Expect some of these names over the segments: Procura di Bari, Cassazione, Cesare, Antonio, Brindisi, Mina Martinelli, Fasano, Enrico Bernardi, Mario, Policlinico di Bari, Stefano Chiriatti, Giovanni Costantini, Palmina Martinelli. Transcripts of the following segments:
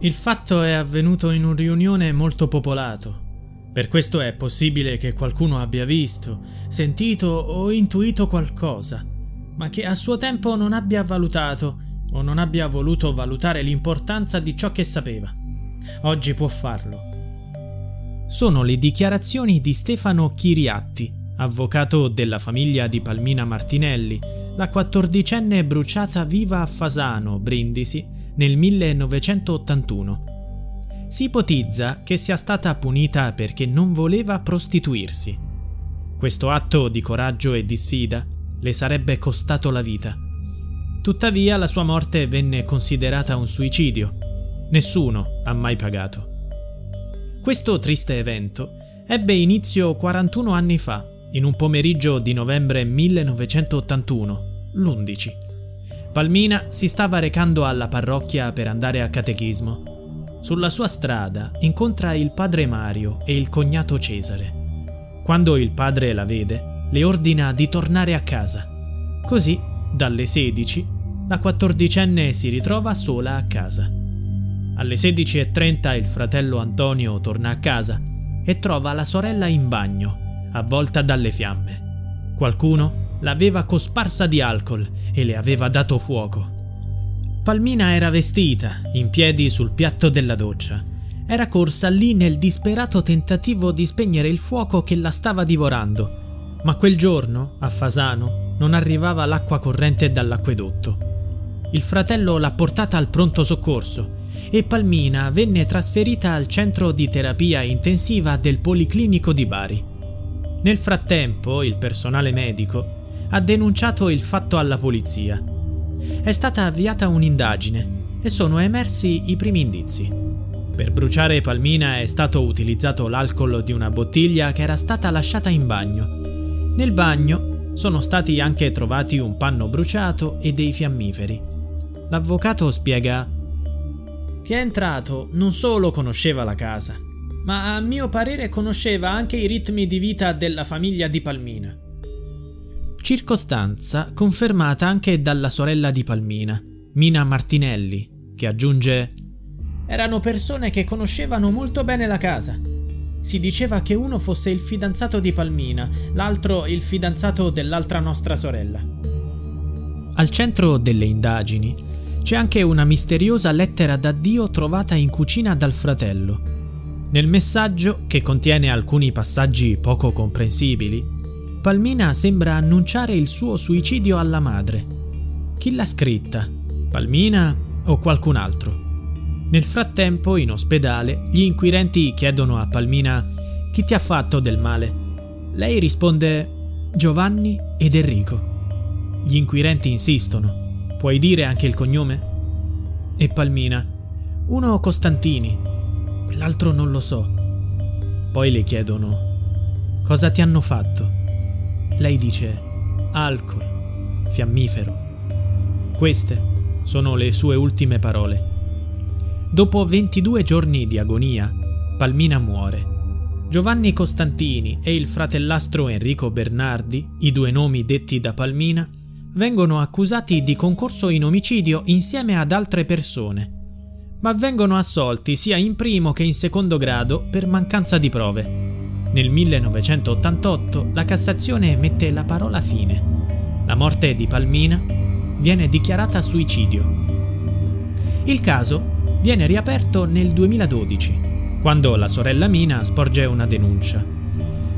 Il fatto è avvenuto in un riunione molto popolato. Per questo è possibile che qualcuno abbia visto, sentito o intuito qualcosa, ma che a suo tempo non abbia valutato o non abbia voluto valutare l'importanza di ciò che sapeva. Oggi può farlo. Sono le dichiarazioni di Stefano Chiriatti, avvocato della famiglia di Palmina Martinelli, la 14enne bruciata viva a Fasano, Brindisi, nel 1981. Si ipotizza che sia stata punita perché non voleva prostituirsi. Questo atto di coraggio e di sfida le sarebbe costato la vita. Tuttavia la sua morte venne considerata un suicidio. Nessuno ha mai pagato. Questo triste evento ebbe inizio 41 anni fa, in un pomeriggio di novembre 1981, l'11. Palmina si stava recando alla parrocchia per andare a catechismo. Sulla sua strada incontra il padre Mario e il cognato Cesare. Quando il padre la vede, le ordina di tornare a casa. Così, dalle 16, la 14enne si ritrova sola a casa. Alle 16:30 il fratello Antonio torna a casa e trova la sorella in bagno, avvolta dalle fiamme. Qualcuno l'aveva cosparsa di alcol e le aveva dato fuoco. Palmina era vestita, in piedi sul piatto della doccia. Era corsa lì nel disperato tentativo di spegnere il fuoco che la stava divorando, ma quel giorno, a Fasano, non arrivava l'acqua corrente dall'acquedotto. Il fratello l'ha portata al pronto soccorso e Palmina venne trasferita al centro di terapia intensiva del Policlinico di Bari. Nel frattempo, il personale medico ha denunciato il fatto alla polizia. È stata avviata un'indagine e sono emersi i primi indizi. Per bruciare Palmina è stato utilizzato l'alcol di una bottiglia che era stata lasciata in bagno. Nel bagno sono stati anche trovati un panno bruciato e dei fiammiferi. L'avvocato spiega: "Chi è entrato non solo conosceva la casa, ma a mio parere conosceva anche i ritmi di vita della famiglia di Palmina." Circostanza confermata anche dalla sorella di Palmina, Mina Martinelli, che aggiunge: "Erano persone che conoscevano molto bene la casa. Si diceva che uno fosse il fidanzato di Palmina, l'altro il fidanzato dell'altra nostra sorella." Al centro delle indagini c'è anche una misteriosa lettera d'addio trovata in cucina dal fratello. Nel messaggio, che contiene alcuni passaggi poco comprensibili, Palmina sembra annunciare il suo suicidio alla madre. Chi l'ha scritta? Palmina o qualcun altro? Nel frattempo, in ospedale, gli inquirenti chiedono a Palmina: "Chi ti ha fatto del male?" Lei risponde: "Giovanni ed Enrico." Gli inquirenti insistono: "Puoi dire anche il cognome?" E Palmina: "Uno Costantini, l'altro non lo so." Poi le chiedono: "Cosa ti hanno fatto?" Lei dice: "Alcol, fiammifero." Queste sono le sue ultime parole. Dopo 22 giorni di agonia, Palmina muore. Giovanni Costantini e il fratellastro Enrico Bernardi, i due nomi detti da Palmina, vengono accusati di concorso in omicidio insieme ad altre persone, ma vengono assolti sia in primo che in secondo grado per mancanza di prove. Nel 1988 la Cassazione mette la parola fine. La morte di Palmina viene dichiarata suicidio. Il caso viene riaperto nel 2012, quando la sorella Mina sporge una denuncia.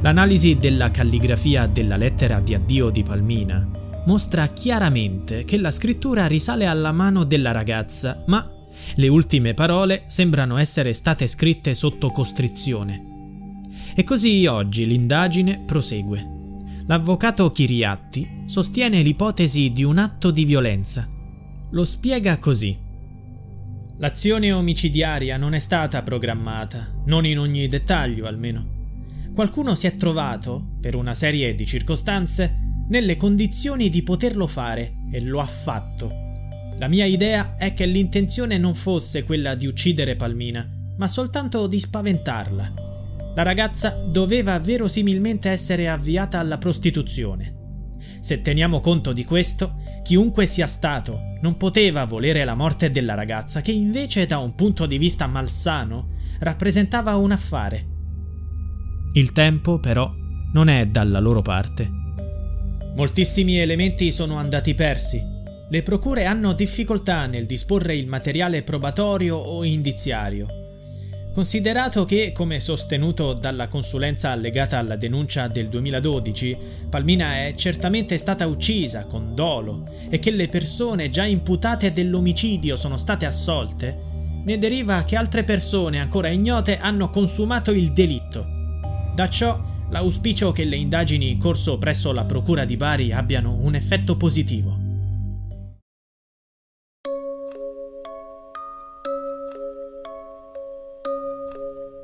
L'analisi della calligrafia della lettera di addio di Palmina mostra chiaramente che la scrittura risale alla mano della ragazza, ma le ultime parole sembrano essere state scritte sotto costrizione. E così oggi l'indagine prosegue. L'avvocato Chiriatti sostiene l'ipotesi di un atto di violenza. Lo spiega così: L'azione omicidiaria non è stata programmata, non in ogni dettaglio almeno. Qualcuno si è trovato, per una serie di circostanze, nelle condizioni di poterlo fare e lo ha fatto. La mia idea è che l'intenzione non fosse quella di uccidere Palmina, ma soltanto di spaventarla. La ragazza doveva verosimilmente essere avviata alla prostituzione. Se teniamo conto di questo, chiunque sia stato non poteva volere la morte della ragazza, che invece da un punto di vista malsano rappresentava un affare. Il tempo però non è dalla loro parte. Moltissimi elementi sono andati persi. Le procure hanno difficoltà nel disporre il materiale probatorio o indiziario. Considerato che, come sostenuto dalla consulenza allegata alla denuncia del 2012, Palmina è certamente stata uccisa con dolo e che le persone già imputate dell'omicidio sono state assolte, ne deriva che altre persone ancora ignote hanno consumato il delitto. Da ciò l'auspicio che le indagini in corso presso la Procura di Bari abbiano un effetto positivo.